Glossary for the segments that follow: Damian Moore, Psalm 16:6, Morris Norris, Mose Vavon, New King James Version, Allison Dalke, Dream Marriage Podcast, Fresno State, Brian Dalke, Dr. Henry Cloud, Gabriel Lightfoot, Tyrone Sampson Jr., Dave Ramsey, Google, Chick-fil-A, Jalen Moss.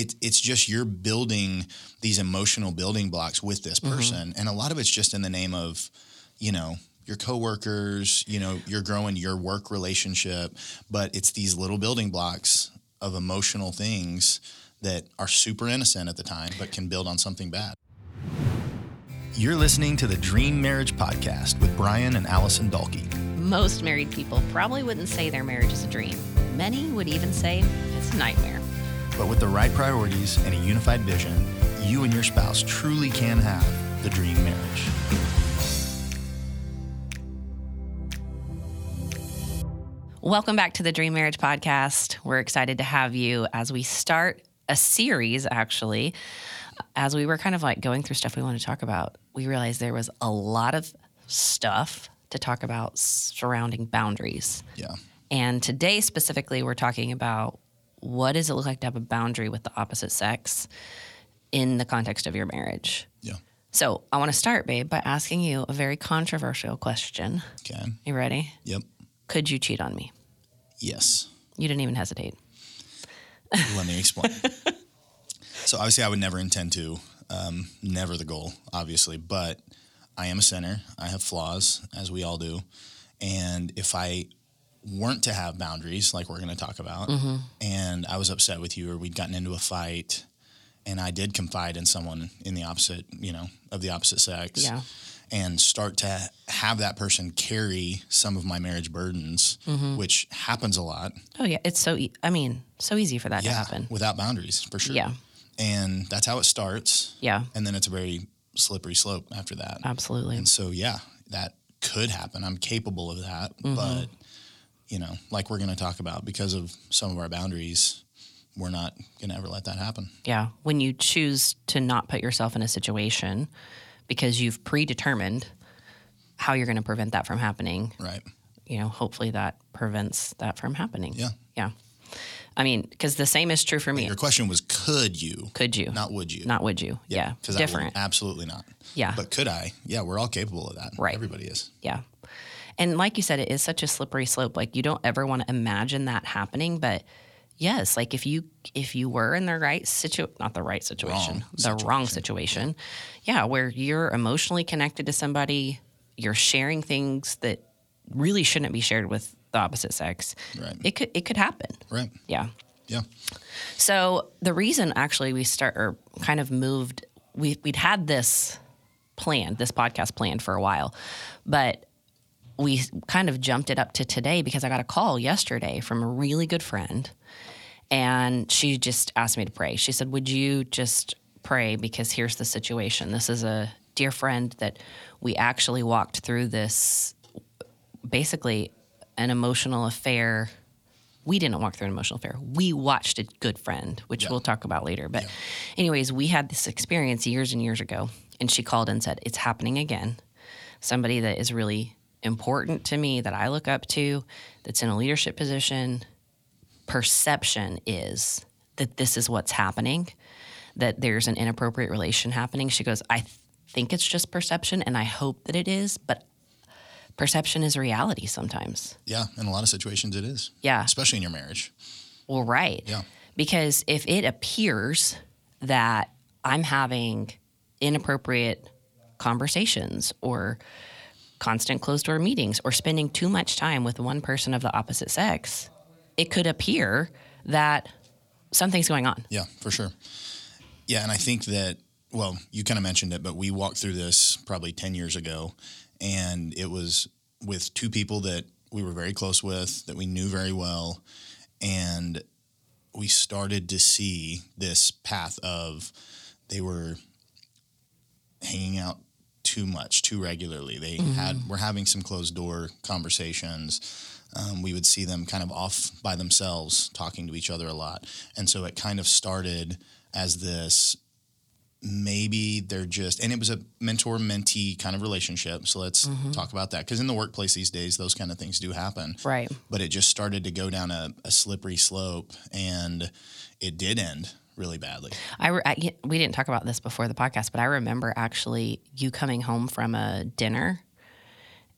It's just you're building these emotional building blocks with this person. Mm-hmm. And a lot of it's just in the name of, you know, your coworkers, you know, you're growing your work relationship, but it's these little building blocks of emotional things that are super innocent at the time, but can build on something bad. You're listening to the Dream Marriage Podcast with Brian and Allison Dalke. Most married people probably wouldn't say their marriage is a dream. Many would even say it's a nightmare. But with the right priorities and a unified vision, you and your spouse truly can have the dream marriage. Welcome back to the Dream Marriage Podcast. We're excited to have you as we start a series, actually. As we were kind of like going through stuff we want to talk about, we realized there was a lot of stuff to talk about surrounding boundaries. Yeah. And today specifically, we're talking about what does it look like to have a boundary with the opposite sex in the context of your marriage? Yeah. So I want to start, babe, by asking you a very controversial question. Okay. You ready? Yep. Could you cheat on me? Yes. You didn't even hesitate. Let me explain. So obviously I would never intend to, never the goal, obviously, but I am a sinner. I have flaws, as we all do. And if I weren't to have boundaries, like we're going to talk about, mm-hmm. and I was upset with you or we'd gotten into a fight and I did confide in someone in the opposite, you know, of the opposite sex, yeah. and start to have that person carry some of my marriage burdens, mm-hmm. which happens a lot. Oh yeah. It's so easy for that to happen. Without boundaries, for sure. Yeah. And that's how it starts. Yeah. And then it's a very slippery slope after that. Absolutely. And so, yeah, that could happen. I'm capable of that. Mm-hmm. But, you know, like we're going to talk about, because of some of our boundaries, we're not going to ever let that happen. Yeah. When you choose to not put yourself in a situation because you've predetermined how you're going to prevent that from happening. Right. You know, hopefully that prevents that from happening. Yeah. Yeah. I mean, because the same is true for me. Your question was, could you? Could you? Not would you. Not would you. Yeah. Different. Absolutely not. Yeah. But could I? Yeah, we're all capable of that. Right. Everybody is. Yeah. And like you said, it is such a slippery slope. Like, you don't ever want to imagine that happening. But yes, like if you were in the right situation, not the right situation, the wrong situation. Yeah, where you're emotionally connected to somebody, you're sharing things that really shouldn't be shared with the opposite sex. Right. It could happen. Right. Yeah. Yeah. So the reason actually we'd had this planned, this podcast planned for a while, but we kind of jumped it up to today because I got a call yesterday from a really good friend, and she just asked me to pray. She said, would you just pray? Because here's the situation. This is a dear friend that we actually walked through this, basically an emotional affair. We didn't walk through an emotional affair. We watched a good friend, which we'll talk about later. But anyways, we had this experience years and years ago, and she called and said, it's happening again. Somebody that is really important to me, that I look up to, that's in a leadership position, perception is that this is what's happening, that there's an inappropriate relation happening. She goes, I think it's just perception, and I hope that it is, but perception is reality sometimes. Yeah. In a lot of situations it is. Yeah. Especially in your marriage. Well, right. Yeah. Because if it appears that I'm having inappropriate conversations or constant closed door meetings or spending too much time with one person of the opposite sex, it could appear that something's going on. Yeah, for sure. Yeah. And I think that, well, you kind of mentioned it, but we walked through this probably 10 years ago. And it was with two people that we were very close with, that we knew very well. And we started to see this path of they were hanging out too much, too regularly. They mm-hmm. were having some closed door conversations. We would see them kind of off by themselves, talking to each other a lot. And so it kind of started as this, maybe they're just, and it was a mentor-mentee kind of relationship. So let's mm-hmm. talk about that. Because in the workplace these days, those kind of things do happen. Right. But it just started to go down a slippery slope, and it did end really badly. We didn't talk about this before the podcast, but I remember actually you coming home from a dinner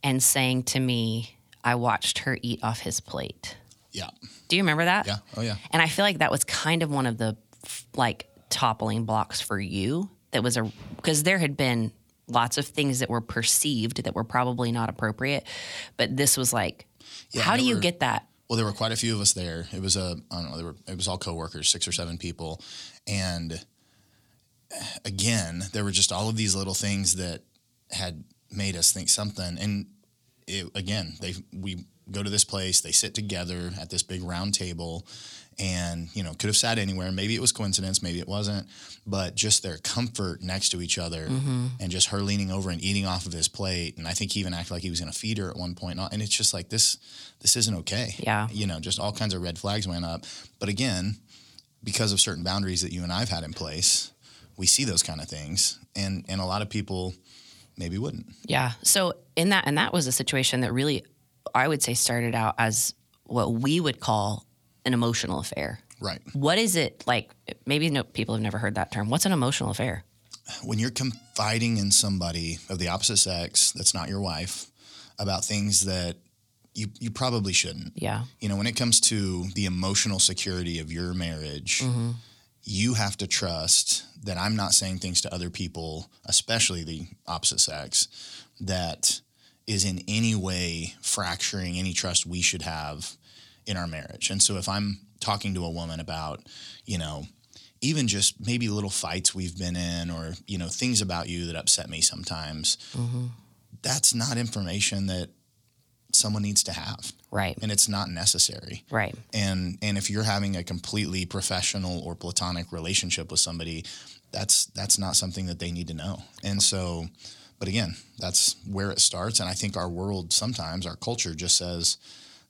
and saying to me, I watched her eat off his plate. Yeah. Do you remember that? Yeah. Oh, yeah. And I feel like that was kind of one of the like toppling blocks for you. That was because there had been lots of things that were perceived that were probably not appropriate, but this was like, how do you get that? Well, there were quite a few of us there. It was it was all coworkers, 6 or 7 people. And again, there were just all of these little things that had made us think something. And we go to this place, they sit together at this big round table and, could have sat anywhere. Maybe it was coincidence, maybe it wasn't, but just their comfort next to each other and just her leaning over and eating off of his plate. And I think he even acted like he was going to feed her at one point. And it's just like, this isn't okay. Yeah. Just all kinds of red flags went up. But again, because of certain boundaries that you and I've had in place, we see those kind of things. And a lot of people maybe wouldn't. Yeah. So in that, and that was a situation that really, I would say, started out as what we would call an emotional affair. Right. What is it like? People have never heard that term. What's an emotional affair? When you're confiding in somebody of the opposite sex that's not your wife about things that you probably shouldn't. Yeah. When it comes to the emotional security of your marriage, you have to trust that I'm not saying things to other people, especially the opposite sex, that is in any way fracturing any trust we should have in our marriage. And so if I'm talking to a woman about, even just maybe little fights we've been in or, things about you that upset me sometimes, that's not information that someone needs to have. Right. And it's not necessary. Right. And if you're having a completely professional or platonic relationship with somebody, that's not something that they need to know. And so, but again, that's where it starts. And I think our world sometimes, our culture just says,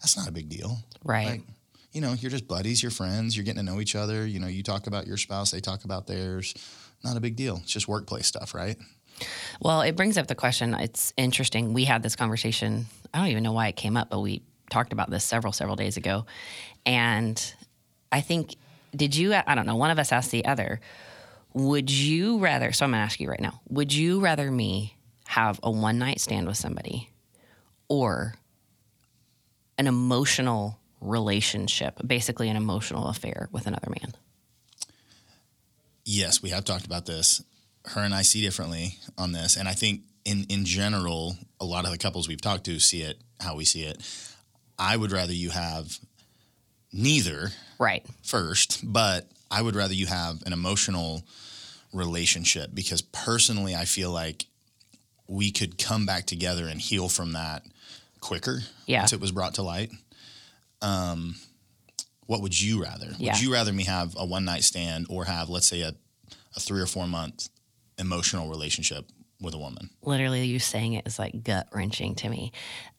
that's not a big deal. Right. Like, you're just buddies, you're friends, you're getting to know each other. You talk about your spouse, they talk about theirs. Not a big deal. It's just workplace stuff, right? Well, it brings up the question. It's interesting. We had this conversation. I don't even know why it came up, but we talked about this several days ago. And I think, I don't know, one of us asked the other, so I'm going to ask you right now, would you rather me have a one-night stand with somebody or an emotional relationship, basically an emotional affair with another man? Yes, we have talked about this. Her and I see differently on this. And I think in general, a lot of the couples we've talked to see it how we see it. I would rather you have neither first, but I would rather you have an emotional relationship because personally I feel like we could come back together and heal from that quicker once it was brought to light. What would you rather? Would you rather me have a one-night stand or have, let's say, a 3 or 4 month emotional relationship with a woman? Literally, you saying it is like gut-wrenching to me.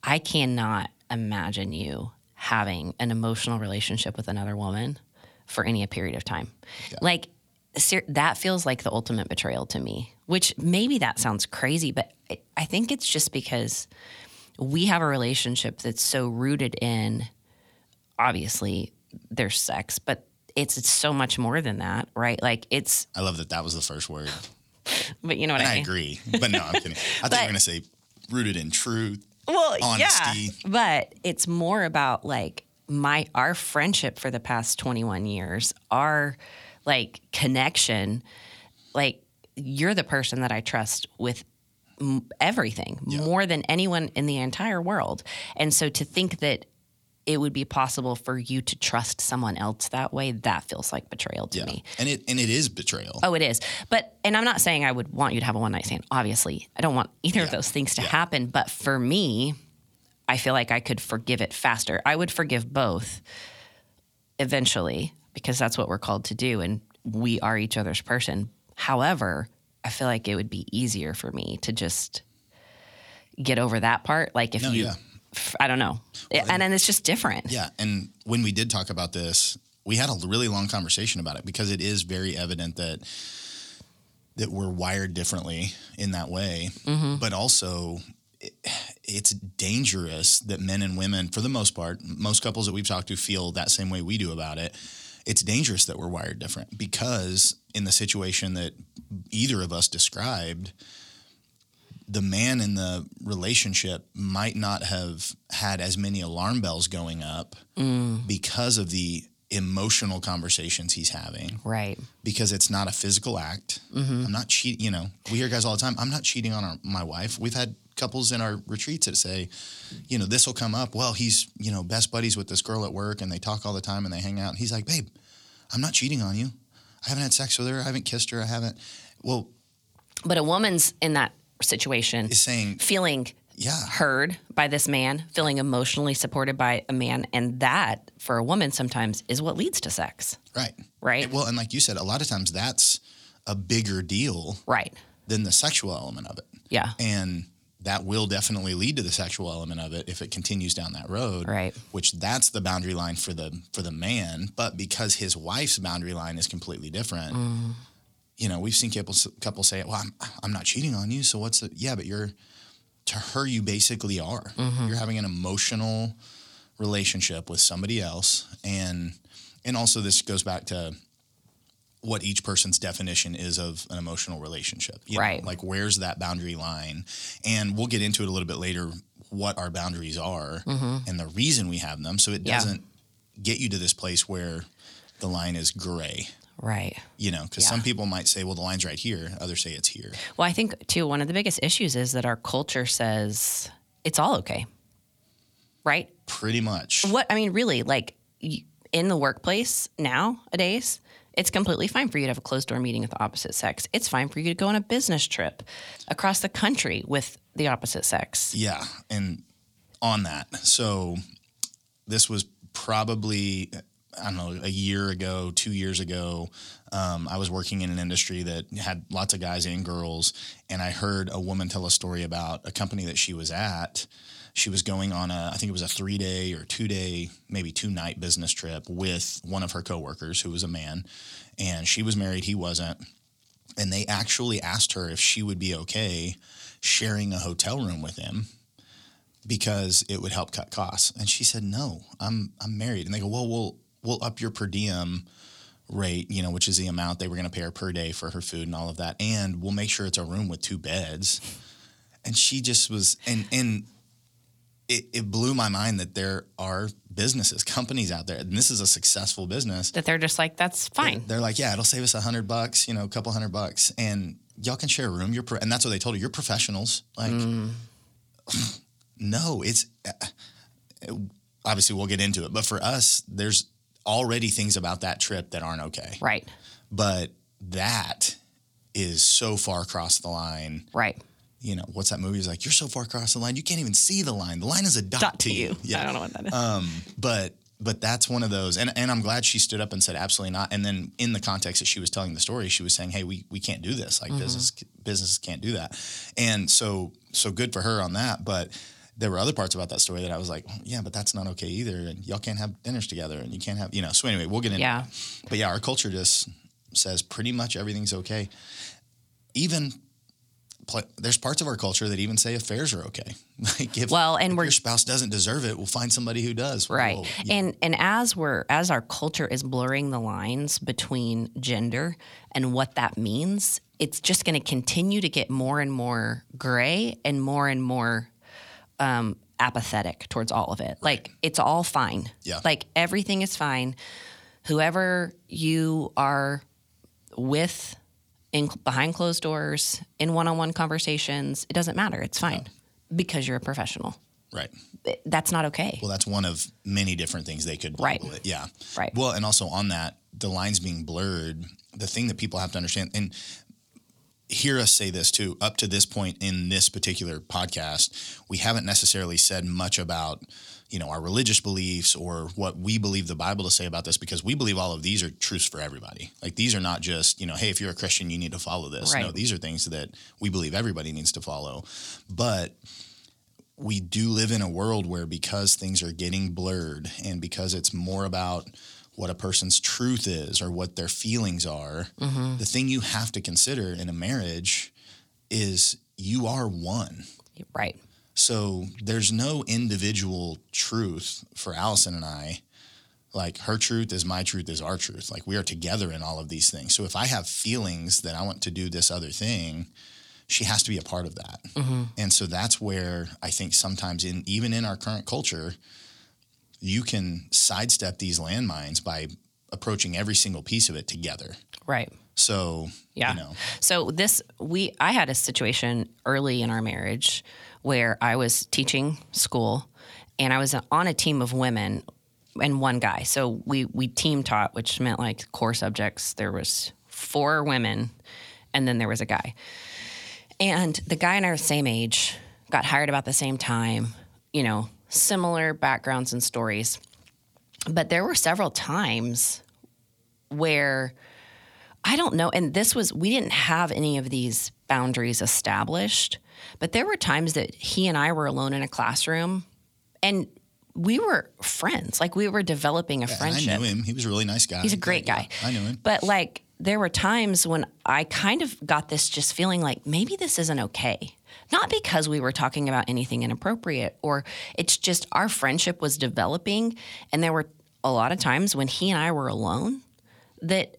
I cannot imagine you having an emotional relationship with another woman for any period of time. Yeah. Like, that feels like the ultimate betrayal to me, which maybe that sounds crazy, but I think it's just because we have a relationship that's so rooted in, obviously, there's sex, but it's so much more than that, right? Like it's... I love that was the first word. But you know what I mean? I agree. But no, I'm kidding. I thought you were going to say rooted in truth, honesty. Yeah, but it's more about like our friendship for the past 21 years, our like connection, like you're the person that I trust with everything more than anyone in the entire world. And so to think that it would be possible for you to trust someone else that way, that feels like betrayal to me. And it is betrayal. Oh, it is. And I'm not saying I would want you to have a one night stand. Obviously, I don't want either of those things to happen. But for me, I feel like I could forgive it faster. I would forgive both eventually because that's what we're called to do. And we are each other's person. However, I feel like it would be easier for me to just get over that part. Like I don't know. Well, and then it's just different. Yeah. And when we did talk about this, we had a really long conversation about it because it is very evident that we're wired differently in that way. Mm-hmm. But also it's dangerous that men and women, for the most part, most couples that we've talked to feel that same way we do about it. It's dangerous that we're wired different because in the situation that either of us described, the man in the relationship might not have had as many alarm bells going up because of the emotional conversations he's having. Right. Because it's not a physical act. Mm-hmm. I'm not cheating. You know, we hear guys all the time, I'm not cheating on my wife. We've had couples in our retreats that say, you know, this will come up. Well, he's, you know, best buddies with this girl at work and they talk all the time and they hang out. And he's like, babe, I'm not cheating on you. I haven't had sex with her. I haven't kissed her. I haven't. Well. But a woman's in that situation is saying, feeling heard by this man, feeling emotionally supported by a man. And that for a woman sometimes is what leads to sex. Right. Right. Well, and like you said, a lot of times that's a bigger deal. Right. Than the sexual element of it. Yeah. And that will definitely lead to the sexual element of it if it continues down that road, right? Which that's the boundary line for the man. But because his wife's boundary line is completely different, you know, we've seen couples say, well, I'm not cheating on you. So what's the, yeah, but to her, you basically are. Mm-hmm. You're having an emotional relationship with somebody else. And also this goes back to what each person's definition is of an emotional relationship. You know, like where's that boundary line? And we'll get into it a little bit later, what our boundaries are and the reason we have them. So it doesn't get you to this place where the line is gray. Right. You know, because some people might say, well, the line's right here. Others say it's here. Well, I think too, one of the biggest issues is that our culture says it's all okay. Right. Pretty much. What, I mean, really, like in the workplace nowadays, it's completely fine for you to have a closed-door meeting with the opposite sex. It's fine for you to go on a business trip across the country with the opposite sex. Yeah, and on that. So this was probably, I don't know, a year ago, 2 years ago. I was working in an industry that had lots of guys and girls, and I heard a woman tell a story about a company that she was at. She was going on I think it was a 3-day or 2-day, maybe 2-night business trip with one of her coworkers who was a man, and she was married. He wasn't. And they actually asked her if she would be okay sharing a hotel room with him because it would help cut costs. And she said, no, I'm married. And they go, well, we'll up your per diem rate, you know, which is the amount they were going to pay her per day for her food and all of that. And we'll make sure it's a room with 2 beds. And she just was, and It blew my mind that there are businesses, companies out there, and this is a successful business. That they're just like, that's fine. They're like, yeah, it'll save us $100, you know, a couple $100, and y'all can share a room. And that's what they told her. You're professionals. Like, no, it's obviously we'll get into it. But for us, there's already things about that trip that aren't okay. Right. But that is so far across the line. Right. You know, what's that movie? It's like, you're so far across the line, you can't even see the line. The line is a dot to you. Yeah. I don't know what that is. But that's one of those. And I'm glad she stood up and said, absolutely not. And then in the context that she was telling the story, she was saying, hey, we can't do this. Like businesses can't do that. And so good for her on that. But there were other parts about that story that I was like, oh, yeah, but that's not okay either. And y'all can't have dinners together and you can't have, you know. So anyway, we'll get into it. But yeah, our culture just says pretty much everything's okay. Even there's parts of our culture that even say affairs are okay. Like if your spouse doesn't deserve it, we'll find somebody who does. Right. Well, and as our culture is blurring the lines between gender and what that means, it's just going to continue to get more and more gray and more apathetic towards all of it. Right. Like it's all fine. Yeah. Like everything is fine. Whoever you are with, in behind closed doors, in one-on-one conversations, it doesn't matter. It's fine because you're a professional. Right. That's not okay. Well, that's one of many different things they could label it. Yeah. Right. Well, and also on that, the lines being blurred, the thing that people have to understand, and hear us say this too, up to this point in this particular podcast, we haven't necessarily said much about, you know, our religious beliefs or what we believe the Bible to say about this, because we believe all of these are truths for everybody. Like these are not just, you know, hey, if you're a Christian, you need to follow this. Right. No, these are things that we believe everybody needs to follow. But we do live in a world where because things are getting blurred and because it's more about what a person's truth is or what their feelings are, the thing you have to consider in a marriage is you are one. Right. So there's no individual truth for Allison and I. Like her truth is my truth is our truth. Like we are together in all of these things. So if I have feelings that I want to do this other thing, she has to be a part of that. And so that's where I think sometimes even in our current culture, you can sidestep these landmines by approaching every single piece of it together. Right. So, yeah. You know. So I had a situation early in our marriage where I was teaching school and I was on a team of women and one guy. So we team taught, which meant like core subjects. There was 4 women and then there was a guy. And the guy and I are the same age, got hired about the same time, you know, similar backgrounds and stories. But there were several times where I don't know, and this was, we didn't have any of these boundaries established, but there were times that he and I were alone in a classroom and we were friends. Like we were developing a friendship. I knew him. He was a really nice guy. He's a great guy. Yeah, I knew him. But like there were times when I kind of got this just feeling like maybe this isn't okay. Not because we were talking about anything inappropriate, or it's just our friendship was developing. And there were a lot of times when he and I were alone that,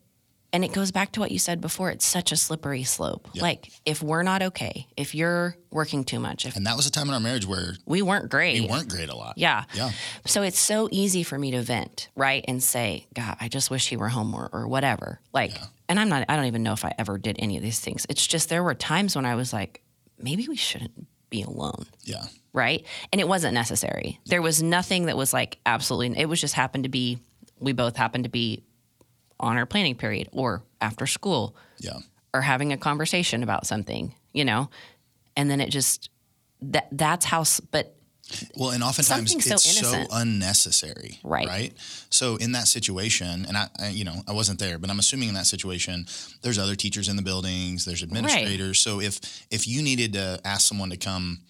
and it goes back to what you said before, it's such a slippery slope. Yep. Like if we're not okay, if you're working too much. And that was a time in our marriage where we weren't great. We weren't great a lot. Yeah. Yeah. So it's so easy for me to vent, right? And say, God, I just wish he were home or whatever. Like, yeah. And I don't even know if I ever did any of these things. It's just, there were times when I was like, maybe we shouldn't be alone. Yeah. Right? And it wasn't necessary. Yeah. There was nothing that was like absolutely, it was just we both happened to be on our planning period or after school. Yeah. Or having a conversation about something, you know? And then it just, that's how, but. Well, and oftentimes it's so unnecessary. Right. Right. So in that situation, and I, you know, I wasn't there, but I'm assuming in that situation, there's other teachers in the buildings, there's administrators. Right. So if you needed to ask someone to come,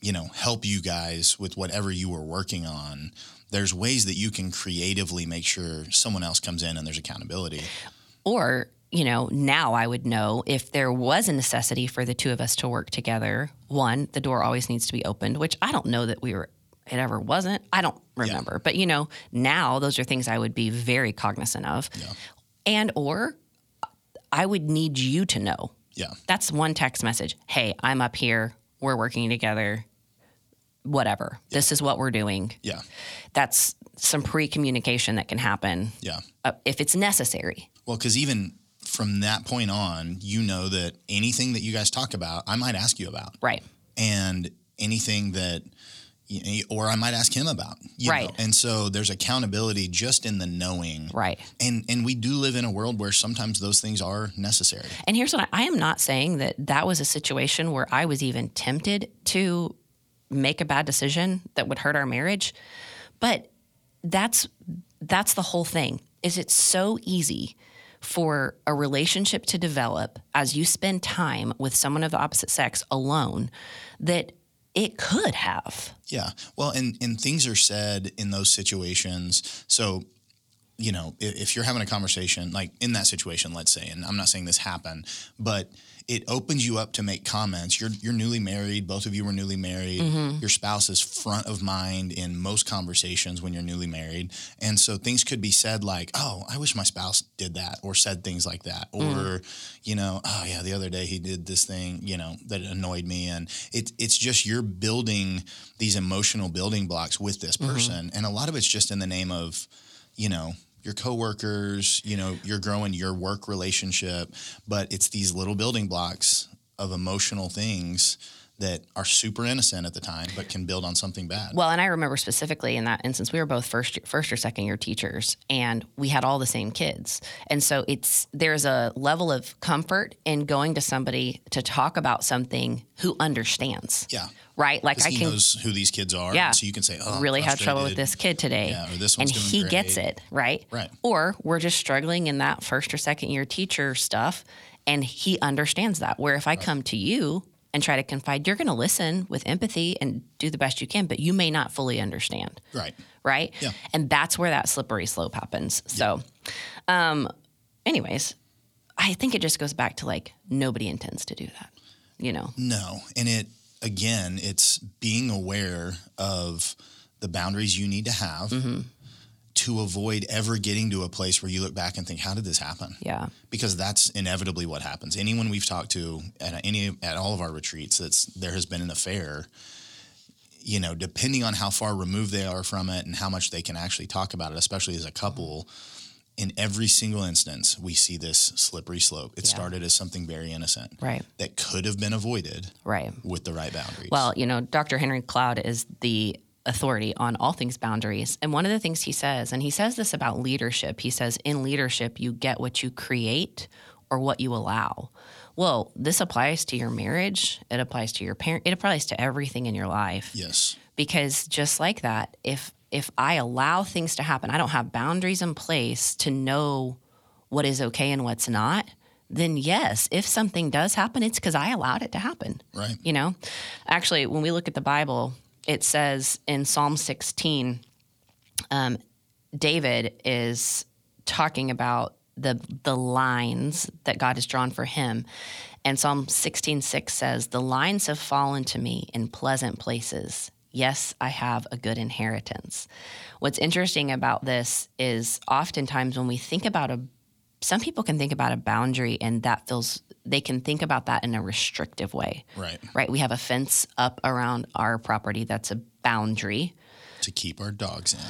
you know, help you guys with whatever you were working on, there's ways that you can creatively make sure someone else comes in and there's accountability. Or, you know, now I would know if there was a necessity for the two of us to work together. One, the door always needs to be opened, which I don't know that it ever wasn't. I don't remember. Yeah. But, you know, now those are things I would be very cognizant of. Yeah. And or I would need you to know. Yeah. That's one text message. Hey, I'm up here. We're working together. Whatever. Yeah. This is what we're doing. Yeah. That's some pre-communication that can happen. Yeah. If it's necessary. Well, because even from that point on, you know that anything that you guys talk about, I might ask you about. Right. And anything that, or I might ask him about. Right. Know? And so there's accountability just in the knowing. Right. And we do live in a world where sometimes those things are necessary. And here's what I am not saying that was a situation where I was even tempted to make a bad decision that would hurt our marriage. But that's the whole thing, is it's so easy for a relationship to develop as you spend time with someone of the opposite sex alone that it could have. Yeah. Well, and things are said in those situations. So, you know, if you're having a conversation, like in that situation, let's say, and I'm not saying this happened, but it opens you up to make comments. You're newly married. Both of you were newly married. Mm-hmm. Your spouse is front of mind in most conversations when you're newly married. And so things could be said like, oh, I wish my spouse did that, or said things like that. Or, you know, oh yeah, the other day he did this thing, you know, that annoyed me. And it's just, you're building these emotional building blocks with this person. Mm-hmm. And a lot of it's just in the name of, you know, your coworkers, you know, you're growing your work relationship, but it's these little building blocks of emotional things that are super innocent at the time, but can build on something bad. Well, and I remember specifically in that instance, we were both first or second year teachers, and we had all the same kids. And so there's a level of comfort in going to somebody to talk about something who understands. Yeah. Right? Like he knows who these kids are. Yeah. So you can say, oh, really had trouble with this kid today. Yeah, or this one's doing great. And he gets it. Right. Right. Or we're just struggling in that first or second year teacher stuff. And he understands that, where if I come to you and try to confide, you're going to listen with empathy and do the best you can, but you may not fully understand. Right. Right. Yeah. And that's where that slippery slope happens. Yeah. So, anyways, I think it just goes back to like, nobody intends to do that, you know? No. And again, it's being aware of the boundaries you need to have to avoid ever getting to a place where you look back and think, how did this happen? Yeah. Because that's inevitably what happens. Anyone we've talked to at all of our retreats, there has been an affair, you know, depending on how far removed they are from it and how much they can actually talk about it, especially as a couple, in every single instance, we see this slippery slope. It started as something very innocent, right? That could have been avoided, right, with the right boundaries. Well, you know, Dr. Henry Cloud is the authority on all things boundaries. And one of the things he says, and he says this about leadership, he says, in leadership, you get what you create or what you allow. Well, this applies to your marriage. It applies to your parent. It applies to everything in your life. Yes. Because just like that, if I allow things to happen, I don't have boundaries in place to know what is okay and what's not, then yes, if something does happen, it's because I allowed it to happen. Right. You know, actually, when we look at the Bible, it says in Psalm 16, David is talking about the lines that God has drawn for him. And Psalm 16:6 says, the lines have fallen to me in pleasant places. Yes, I have a good inheritance. What's interesting about this is oftentimes when we think about some people can think about a boundary and that feels, they can think about that in a restrictive way. Right. Right. We have a fence up around our property that's a boundary. To keep our dogs in.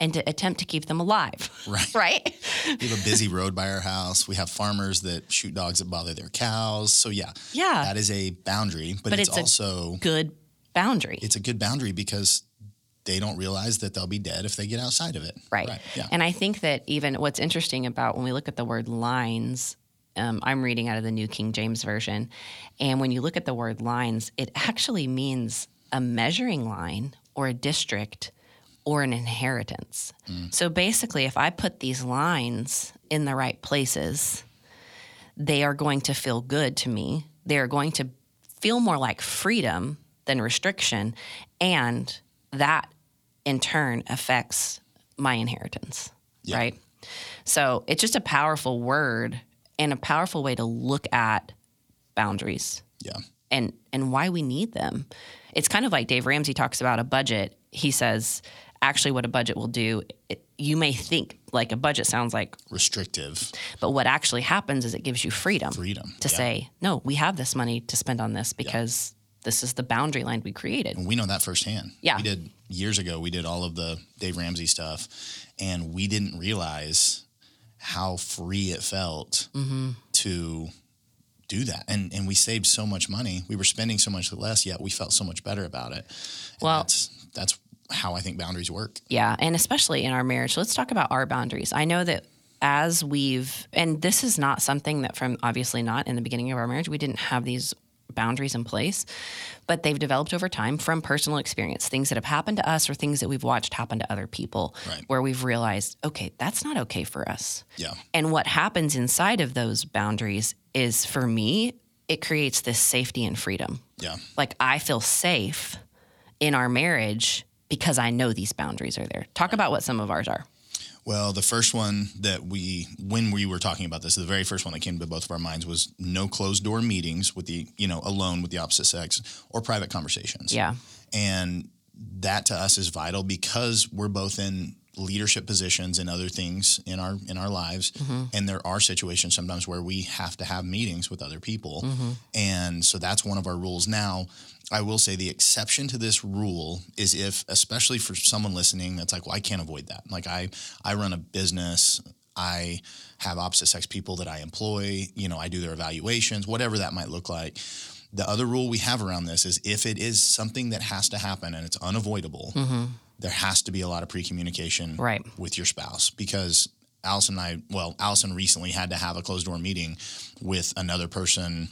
And to attempt to keep them alive. Right. Right. We have a busy road by our house. We have farmers that shoot dogs that bother their cows. So yeah. Yeah. That is a boundary, but it's also a good boundary. It's a good boundary because they don't realize that they'll be dead if they get outside of it. Right. Right. Yeah. And I think that even what's interesting about when we look at the word lines, I'm reading out of the New King James Version. And when you look at the word lines, it actually means a measuring line or a district or an inheritance. Mm. So basically, if I put these lines in the right places, they are going to feel good to me. They are going to feel more like freedom than restriction. And that, in turn, affects my inheritance, yeah. Right? So it's just a powerful word and a powerful way to look at boundaries. Yeah. And why we need them. It's kind of like Dave Ramsey talks about a budget. He says, actually what a budget will do, you may think like a budget sounds like restrictive, but what actually happens is it gives you freedom to say, no, we have this money to spend on this because this is the boundary line we created. And we know that firsthand. Yeah. Years ago, we did all of the Dave Ramsey stuff and we didn't realize how free it felt to do that. And we saved so much money. We were spending so much less, yet we felt so much better about it. And well, that's how I think boundaries work. Yeah. And especially in our marriage, let's talk about our boundaries. I know that as and this is not something that obviously not in the beginning of our marriage, we didn't have these boundaries in place, but they've developed over time from personal experience, things that have happened to us or things that we've watched happen to other people, right, where we've realized, okay, that's not okay for us. Yeah. And what happens inside of those boundaries is, for me, it creates this safety and freedom. Yeah. Like I feel safe in our marriage because I know these boundaries are there. Talk about what some of ours are. Well, the first one that when we were talking about this, the very first one that came to both of our minds was no closed door meetings with alone with the opposite sex or private conversations. Yeah. And that to us is vital because we're both in leadership positions and other things in our lives. Mm-hmm. And there are situations sometimes where we have to have meetings with other people. Mm-hmm. And so that's one of our rules. Now, I will say the exception to this rule is if, especially for someone listening, that's like, well, I can't avoid that. Like I run a business, I have opposite sex people that I employ, I do their evaluations, whatever that might look like. The other rule we have around this is if it is something that has to happen and it's unavoidable, there has to be a lot of pre-communication with your spouse because Allison recently had to have a closed door meeting with another person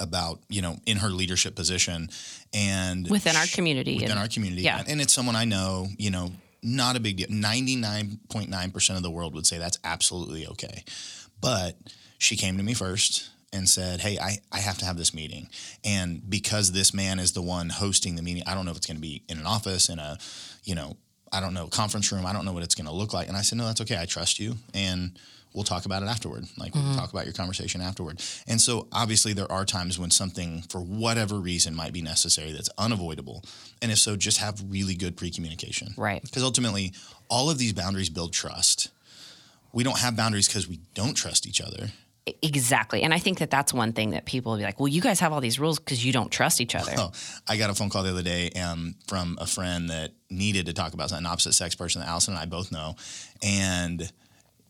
about, in her leadership position and within our community. Within our community. Yeah. And it's someone I know, not a big deal. 99.9% of the world would say that's absolutely okay. But she came to me first and said, hey, I have to have this meeting. And because this man is the one hosting the meeting, I don't know if it's going to be in an office, in a, I don't know, conference room. I don't know what it's going to look like. And I said, no, that's okay. I trust you. And we'll talk about it afterward. Like we'll talk about your conversation afterward. And so obviously there are times when something for whatever reason might be necessary that's unavoidable. And if so, just have really good pre-communication. Right. Because ultimately all of these boundaries build trust. We don't have boundaries because we don't trust each other. Exactly. And I think that that's one thing that people will be like, well, you guys have all these rules because you don't trust each other. Oh, I got a phone call the other day from a friend that needed to talk about something, an opposite sex person that Allison and I both know. And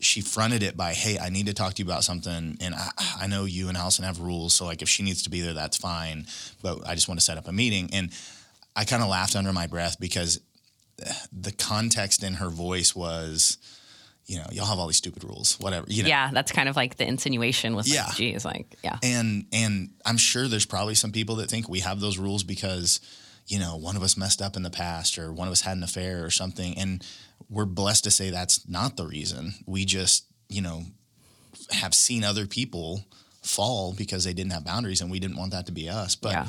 she fronted it by, hey, I need to talk to you about something. And I know you and Allison have rules. So like if she needs to be there, that's fine. But I just want to set up a meeting. And I kind of laughed under my breath because the context in her voice was, you know, y'all have all these stupid rules, whatever. You know? Yeah, that's kind of like the insinuation was like, geez, like, yeah. And I'm sure there's probably some people that think we have those rules because, you know, one of us messed up in the past or one of us had an affair or something. And we're blessed to say that's not the reason. We just, you know, have seen other people fall because they didn't have boundaries and we didn't want that to be us. But yeah.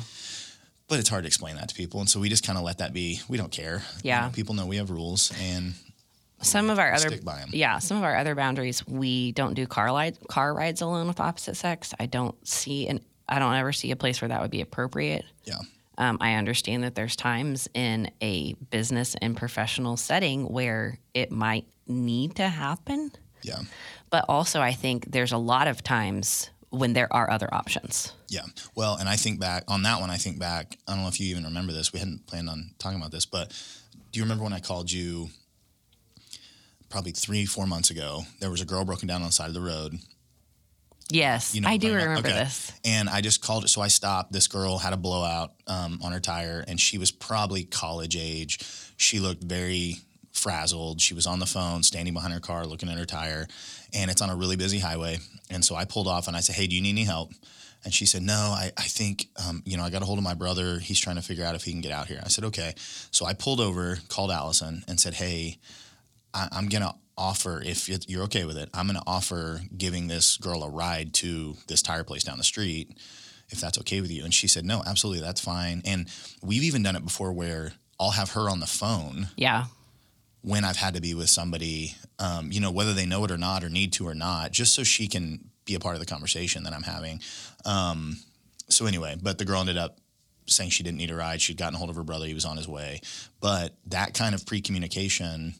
But it's hard to explain that to people. And so we just kind of let that be. We don't care. Yeah. You know, people know we have rules and... Some of our other boundaries. We don't do car rides alone with opposite sex. I don't ever see a place where that would be appropriate. Yeah. I understand that there's times in a business and professional setting where it might need to happen. Yeah. But also, I think there's a lot of times when there are other options. Yeah. Well, and I think back on that one. I don't know if you even remember this. We hadn't planned on talking about this, but do you remember when I called you? Probably 3-4 months ago, there was a girl broken down on the side of the road. Yes, you know, I do remember this. And I just called it. So I stopped. This girl had a blowout on her tire, and she was probably college age. She looked very frazzled. She was on the phone, standing behind her car, looking at her tire. And it's on a really busy highway. And so I pulled off, and I said, hey, do you need any help? And she said, no, I think I got a hold of my brother. He's trying to figure out if he can get out here. I said, okay. So I pulled over, called Allison, and said, hey, I'm going to offer, if you're okay with it, I'm going to offer giving this girl a ride to this tire place down the street, if that's okay with you. And she said, no, absolutely, that's fine. And we've even done it before where I'll have her on the phone. Yeah. When I've had to be with somebody, you know, whether they know it or not or need to or not, just so she can be a part of the conversation that I'm having. So anyway, but the girl ended up saying she didn't need a ride. She'd gotten a hold of her brother. He was on his way. But that kind of pre-communication...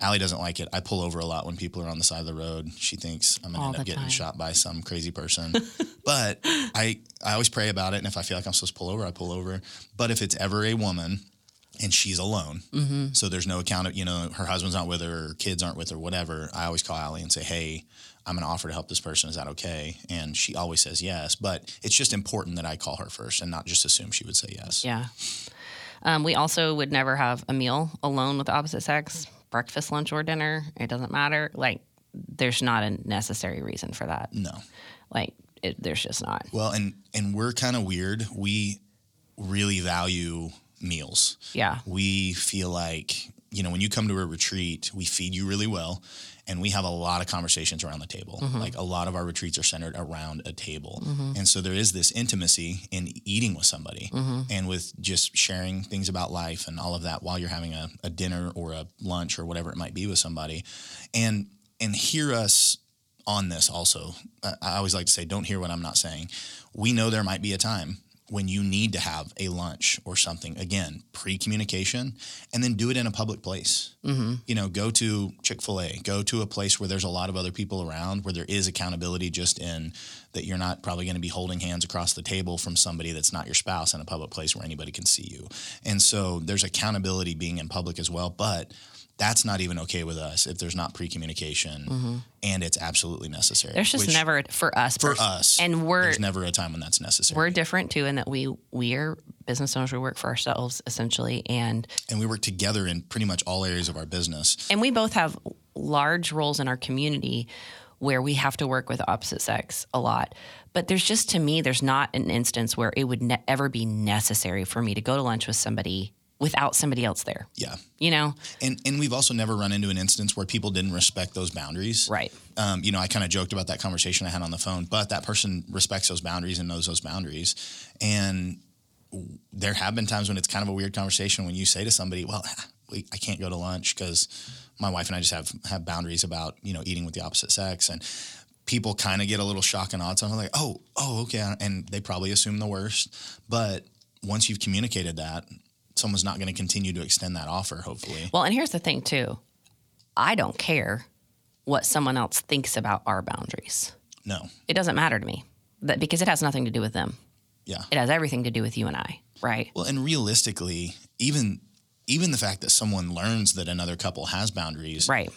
Allie doesn't like it. I pull over a lot when people are on the side of the road. She thinks I'm going to end up getting shot by some crazy person. But I always pray about it. And if I feel like I'm supposed to pull over, I pull over. But if it's ever a woman and she's alone, mm-hmm. so there's no account of, you know, her husband's not with her, or kids aren't with her, whatever, I always call Allie and say, hey, I'm going to offer to help this person. Is that okay? And she always says yes. But it's just important that I call her first and not just assume she would say yes. Yeah. We also would never have a meal alone with the opposite sex. Breakfast, lunch, or dinner, it doesn't matter. Like, there's not a necessary reason for that. No. Like, there's just not. Well, and we're kind of weird. We really value meals. Yeah. We feel like, you know, when you come to a retreat, we feed you really well, and we have a lot of conversations around the table. Mm-hmm. Like, a lot of our retreats are centered around a table. Mm-hmm. And so there is this intimacy in eating with somebody mm-hmm. and with just sharing things about life and all of that while you're having a dinner or a lunch or whatever it might be with somebody. And hear us on this also. I always like to say, don't hear what I'm not saying. We know there might be a time when you need to have a lunch or something, again, pre-communication, and then do it in a public place. Mm-hmm. You know, go to Chick-fil-A, go to a place where there's a lot of other people around, where there is accountability just in that you're not probably going to be holding hands across the table from somebody that's not your spouse in a public place where anybody can see you. And so there's accountability being in public as well, but that's not even okay with us if there's not pre-communication mm-hmm. and it's absolutely necessary. There's just never for us. And there's never a time when that's necessary. We're different too in that we are business owners. We work for ourselves essentially. And we work together in pretty much all areas of our business. And we both have large roles in our community where we have to work with opposite sex a lot. But there's just, to me, there's not an instance where it would ever be necessary for me to go to lunch with somebody without somebody else there. Yeah. You know? And we've also never run into an instance where people didn't respect those boundaries. Right. You know, I kind of joked about that conversation I had on the phone, but that person respects those boundaries and knows those boundaries. And there have been times when it's kind of a weird conversation when you say to somebody, well, I can't go to lunch because my wife and I just have boundaries about, you know, eating with the opposite sex. And people kind of get a little shock and awe. So I'm like, oh, okay. And they probably assume the worst. But once you've communicated that, someone's not going to continue to extend that offer, hopefully. Well, and here's the thing, too. I don't care what someone else thinks about our boundaries. No. It doesn't matter to me that because it has nothing to do with them. Yeah. It has everything to do with you and I, right? Well, and realistically, even the fact that someone learns that another couple has boundaries, right,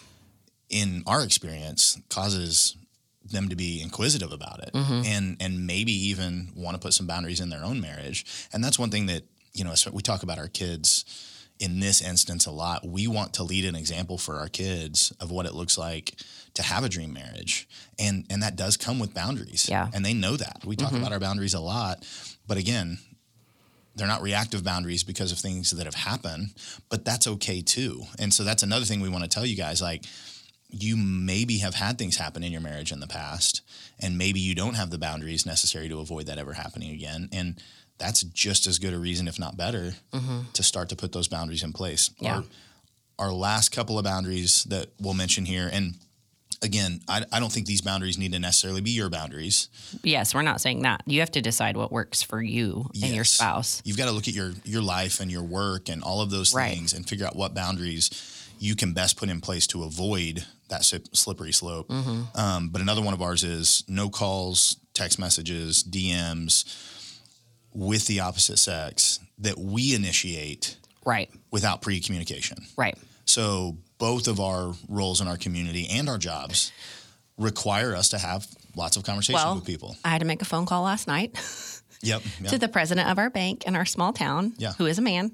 in our experience, causes them to be inquisitive about it, mm-hmm, and maybe even want to put some boundaries in their own marriage. And that's one thing that, you know, we talk about our kids in this instance a lot. We want to lead an example for our kids of what it looks like to have a dream marriage. And that does come with boundaries. Yeah. And they know that. We talk, mm-hmm, about our boundaries a lot, but again, they're not reactive boundaries because of things that have happened, but that's okay too. And so that's another thing we want to tell you guys, like, you maybe have had things happen in your marriage in the past, and maybe you don't have the boundaries necessary to avoid that ever happening again. And that's just as good a reason, if not better, mm-hmm, to start to put those boundaries in place. Yeah. Our last couple of boundaries that we'll mention here, and again, I don't think these boundaries need to necessarily be your boundaries. Yes, we're not saying that. You have to decide what works for you, yes, and your spouse. You've got to look at your life and your work and all of those, right, things, and figure out what boundaries you can best put in place to avoid that slippery slope. Mm-hmm. But another one of ours is no calls, text messages, DMs with the opposite sex that we initiate, right, without pre-communication. Right. So both of our roles in our community and our jobs require us to have lots of conversations with people. I had to make a phone call last night. Yep. To the president of our bank in our small town, who is a man,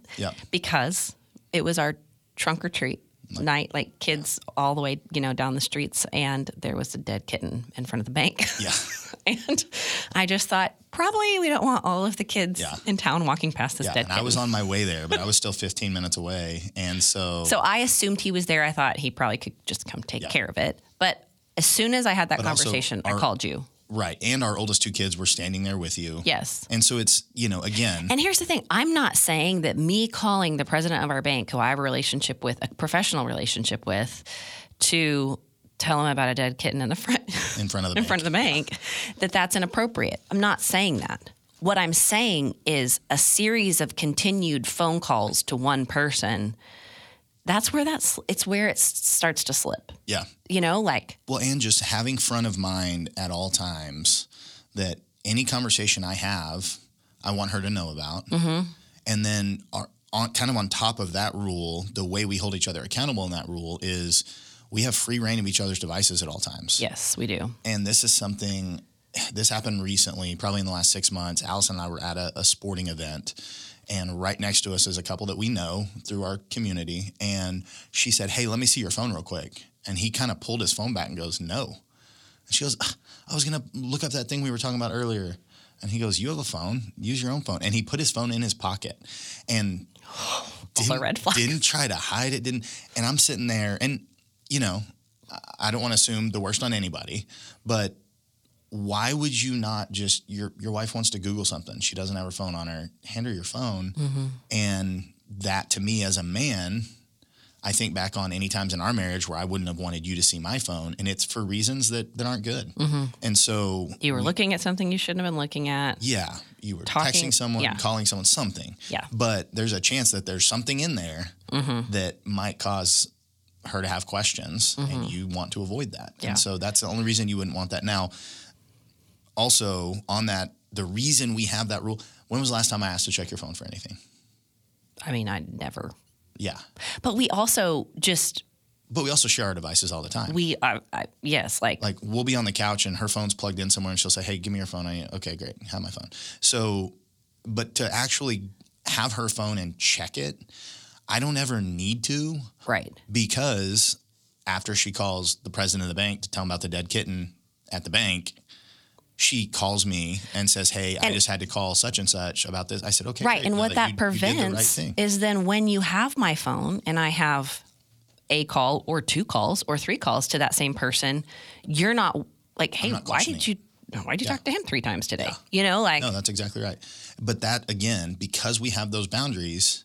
because it was our trunk or treat night, like kids all the way, down the streets, and there was a dead kitten in front of the bank. Yeah. And I just thought, probably we don't want all of the kids in town walking past this dead kitten. I was on my way there, but I was still 15 minutes away. And so I assumed he was there. I thought he probably could just come take care of it. But as soon as I had that conversation, I called you. Right. And our oldest two kids were standing there with you. Yes. And so it's, again. And here's the thing. I'm not saying that me calling the president of our bank, who I have a professional relationship with, to tell him about a dead kitten in front of the bank, that's inappropriate. I'm not saying that. What I'm saying is a series of continued phone calls to one person, that's where it's where it starts to slip. Yeah. Well, and just having front of mind at all times that any conversation I have, I want her to know about. Mm-hmm. And then on top of that rule, the way we hold each other accountable in that rule is we have free reign of each other's devices at all times. Yes, we do. And this is something, this happened recently, probably in the last 6 months. Allison and I were at a sporting event, and right next to us is a couple that we know through our community. And she said, "Hey, let me see your phone real quick." And he kind of pulled his phone back and goes, "No." And she goes, "I was going to look up that thing we were talking about earlier." And he goes, "You have a phone. Use your own phone." And he put his phone in his pocket and didn't try to hide it. And I'm sitting there, and, I don't want to assume the worst on anybody, but why would you not just, your wife wants to Google something. She doesn't have her phone on her. Hand her your phone. Mm-hmm. And that, to me as a man, I think back on any times in our marriage where I wouldn't have wanted you to see my phone, and it's for reasons that aren't good. Mm-hmm. And so you were looking at something you shouldn't have been looking at. Yeah. You were texting someone, calling someone something. Yeah. But there's a chance that there's something in there, mm-hmm, that might cause her to have questions, mm-hmm, and you want to avoid that. Yeah. And so that's the only reason you wouldn't want that. Now, also on that, the reason we have that rule, when was the last time I asked to check your phone for anything? I mean, I never. Yeah. But we also share our devices all the time. We are, yes. Like we'll be on the couch and her phone's plugged in somewhere, and she'll say, "Hey, give me your phone." Okay, great. Have my phone. So, but to actually have her phone and check it, I don't ever need to. Right. Because after she calls the president of the bank to tell him about the dead kitten at the bank, she calls me and says, "Hey, I just had to call such and such about this." I said, "Okay." Right. Great. And what that prevents is then when you have my phone and I have a call or two calls or three calls to that same person, you're not like, "Hey, why did you talk to him three times today?" Yeah. No, that's exactly right. But that, again, because we have those boundaries,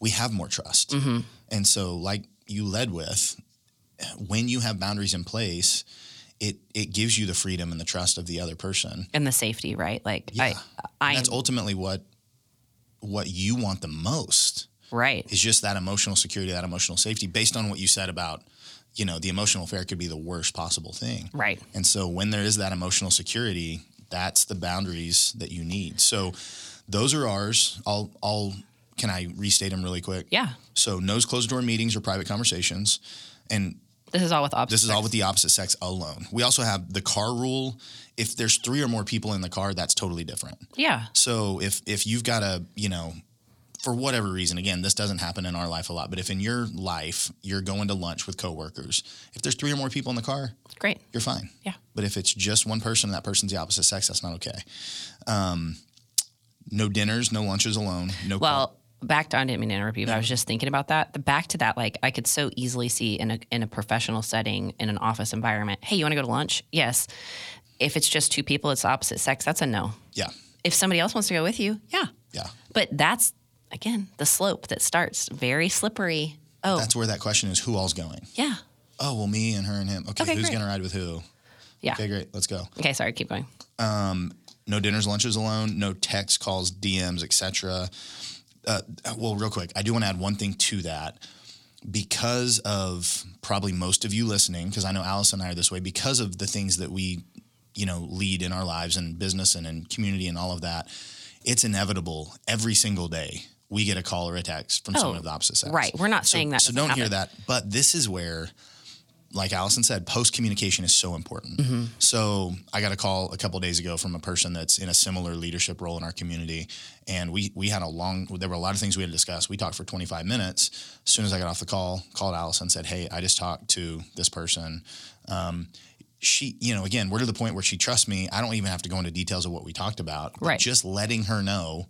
we have more trust. Mm-hmm. And so, like you led with, when you have boundaries in place, it gives you the freedom and the trust of the other person. And the safety, right? Like, yeah. That's ultimately what you want the most. Right. Is just that emotional security, that emotional safety, based on what you said about, you know, the emotional affair could be the worst possible thing. Right. And so when there is that emotional security, that's the boundaries that you need. So those are ours. Can I restate them really quick? Yeah. So closed door meetings or private conversations. And this is all with opposite sex. This is all with the opposite sex alone. We also have the car rule. If there's three or more people in the car, that's totally different. Yeah. So if you've got a, you know, for whatever reason, again, this doesn't happen in our life a lot, but if in your life you're going to lunch with coworkers, if there's three or more people in the car, great, you're fine. Yeah. But if it's just one person and that person's the opposite sex, that's not okay. No dinners, no lunches alone. No. Well, back to, I didn't mean to interrupt you, but I was just thinking about that. Back to that, like I could so easily see in a professional setting, in an office environment, hey, you want to go to lunch? Yes. If it's just two people, it's opposite sex, that's a no. Yeah. If somebody else wants to go with you, yeah. Yeah. But that's, again, the slope that starts very slippery. Oh, that's where that question is, who all's going? Yeah. Oh, well, me and her and him. Okay, who's going to ride with who? Yeah. Okay, great. Let's go. Okay, sorry. Keep going. No dinners, lunches alone. No texts, calls, DMs, etc. Well, real quick, I do want to add one thing to that. Because of probably most of you listening, because I know Alice and I are this way, because of the things that we, you know, lead in our lives and business and in community and all of that, it's inevitable every single day we get a call or a text from someone of the opposite sex. Right. We're not saying that. So don't hear that. But this is where, like Allison said, post-communication is so important. Mm-hmm. So I got a call a couple of days ago from a person that's in a similar leadership role in our community. And we had there were a lot of things we had to discuss. We talked for 25 minutes. As soon as I got off the call, called Allison, said, hey, I just talked to this person. She, you know, again, we're to the point where she trusts me. I don't even have to go into details of what we talked about. Right. Just letting her know,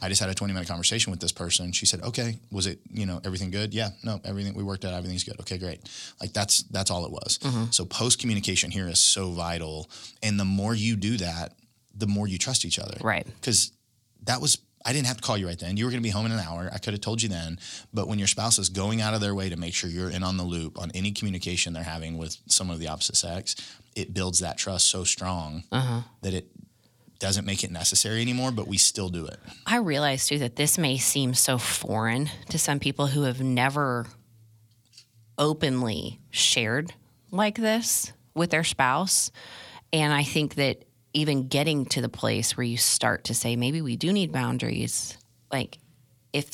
I just had a 20-minute conversation with this person. She said, okay, was it, you know, everything good? Yeah, no, everything we worked out, everything's good. Okay, great. Like that's all it was. Mm-hmm. So post-communication here is so vital. And the more you do that, the more you trust each other. Right. Because I didn't have to call you right then. You were going to be home in an hour. I could have told you then. But when your spouse is going out of their way to make sure you're in on the loop on any communication they're having with someone of the opposite sex, it builds that trust so strong that it doesn't make it necessary anymore, but we still do it. I realize, too, that this may seem so foreign to some people who have never openly shared like this with their spouse. And I think that even getting to the place where you start to say, maybe we do need boundaries. Like if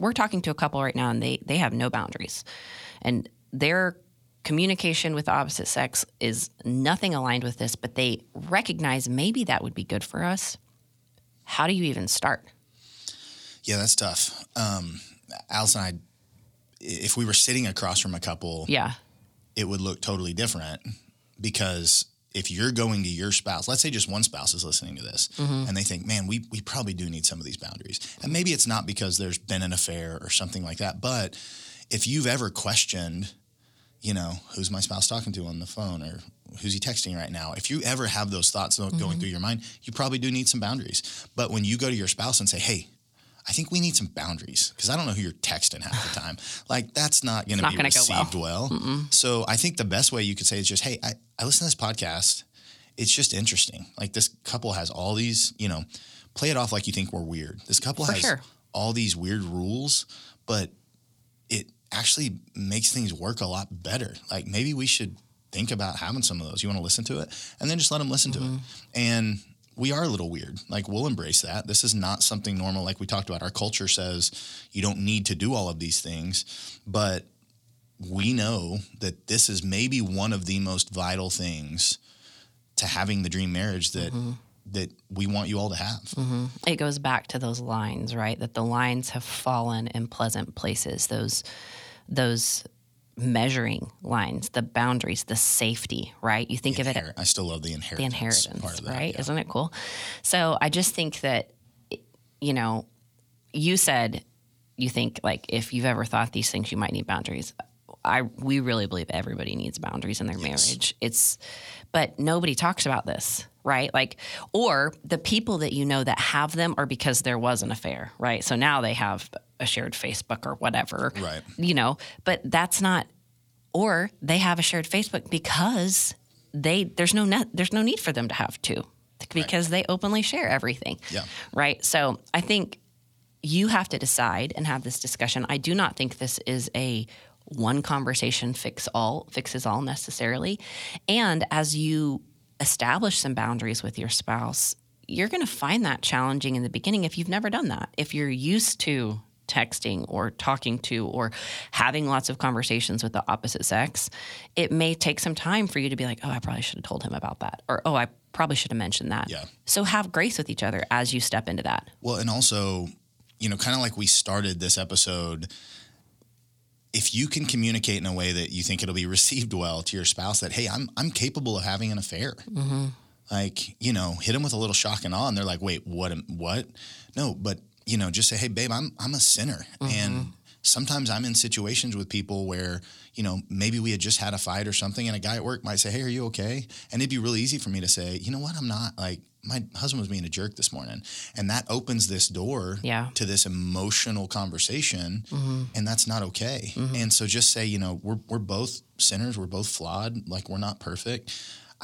we're talking to a couple right now and they have no boundaries and their communication with the opposite sex is nothing aligned with this, but they recognize maybe that would be good for us. How do you even start? Yeah, that's tough. Alice and I, if we were sitting across from a couple, it would look totally different because if you're going to your spouse, let's say just one spouse is listening to this and they think, man, we probably do need some of these boundaries. And maybe it's not because there's been an affair or something like that. But if you've ever questioned, you know, who's my spouse talking to on the phone or who's he texting right now? If you ever have those thoughts going through your mind, you probably do need some boundaries. But when you go to your spouse and say, hey, I think we need some boundaries because I don't know who you're texting half the time. Like that's not going to be received well. So I think the best way you could say is just, hey, I listen to this podcast. It's just interesting. Like this couple has all these, you know, play it off like you think we're weird. This couple has all these weird rules, but it actually makes things work a lot better. Like maybe we should think about having some of those. You want to listen to it? And then just let them listen to it. And we are a little weird. Like we'll embrace that. This is not something normal. Like we talked about, our culture says you don't need to do all of these things, but we know that this is maybe one of the most vital things to having the dream marriage that we want you all to have. It goes back to those lines, right? That the lines have fallen in pleasant places. Those measuring lines, the boundaries, the safety, right? You think of it. I still love the inheritance. The inheritance part of that, right? Yeah. Isn't it cool? So I just think that, you know, you said you think like if you've ever thought these things, you might need boundaries. We really believe everybody needs boundaries in their marriage. But nobody talks about this, right? Like, or the people that you know that have them are because there was an affair, right? So now they have a shared Facebook or whatever, right? You know, but that's not, or they have a shared Facebook because there's no need for them to have two because they openly share everything. Yeah. Right. So I think you have to decide and have this discussion. I do not think this is a one conversation fixes all necessarily. And as you establish some boundaries with your spouse, you're going to find that challenging in the beginning if you've never done that. If you're used to texting or talking to or having lots of conversations with the opposite sex, it may take some time for you to be like, oh, I probably should have told him about that. Or, oh, I probably should have mentioned that. Yeah. So have grace with each other as you step into that. Well, and also, you know, kind of like we started this episode, if you can communicate in a way that you think it'll be received well to your spouse that, hey, I'm capable of having an affair. Mm-hmm. Like, you know, hit them with a little shock and awe, and they're like, wait, what? No, but, you know, just say, hey, babe, I'm a sinner. Mm-hmm. And sometimes I'm in situations with people where, you know, maybe we had just had a fight or something, and a guy at work might say, hey, are you okay? And it'd be really easy for me to say, you know what, I'm not. Like, my husband was being a jerk this morning. And that opens this door to this emotional conversation, mm-hmm. and that's not okay. Mm-hmm. And so just say, you know, we're both sinners. We're both flawed. Like, we're not perfect.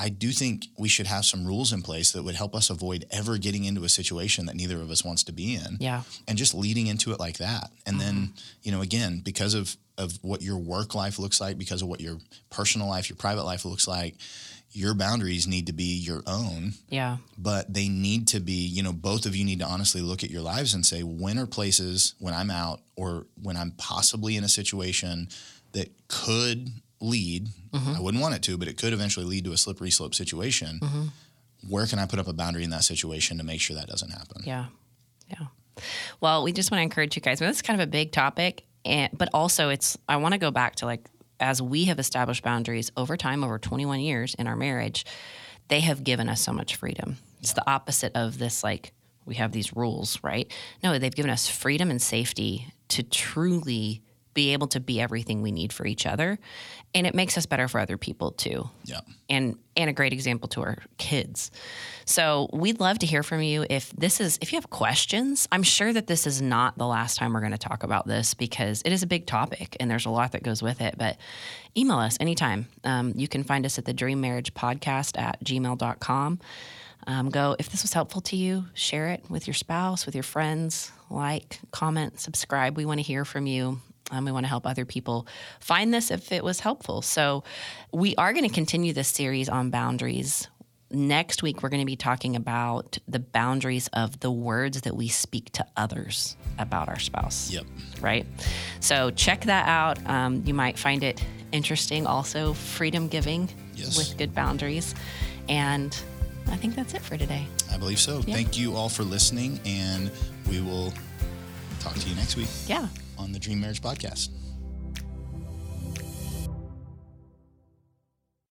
I do think we should have some rules in place that would help us avoid ever getting into a situation that neither of us wants to be in. Yeah. And just leading into it like that. And then, you know, again, because of what your work life looks like, because of what your personal life, your private life looks like, your boundaries need to be your own. Yeah. But they need to be, you know, both of you need to honestly look at your lives and say, when are places when I'm out or when I'm possibly in a situation that could lead, mm-hmm. I wouldn't want it to, but it could eventually lead to a slippery slope situation. Mm-hmm. Where can I put up a boundary in that situation to make sure that doesn't happen? Yeah. Yeah. Well, we just want to encourage you guys. Well, this is kind of a big topic, but also I want to go back to, like, as we have established boundaries over time, over 21 years in our marriage, they have given us so much freedom. It's the opposite of this, like, we have these rules, right? No, they've given us freedom and safety to truly be able to be everything we need for each other. And it makes us better for other people too. Yeah. And a great example to our kids. So we'd love to hear from you. If you have questions, I'm sure that this is not the last time we're going to talk about this because it is a big topic and there's a lot that goes with it, but email us anytime. You can find us at thedreammarriagepodcast@gmail.com. If this was helpful to you, share it with your spouse, with your friends, like, comment, subscribe. We want to hear from you. We want to help other people find this if it was helpful. So we are going to continue this series on boundaries. Next week, we're going to be talking about the boundaries of the words that we speak to others about our spouse. Yep. Right? So check that out. You might find it interesting. Also, freedom giving with good boundaries. And I think that's it for today. I believe so. Yeah. Thank you all for listening, and we will talk to you next week. Yeah. On the Dream Marriage Podcast.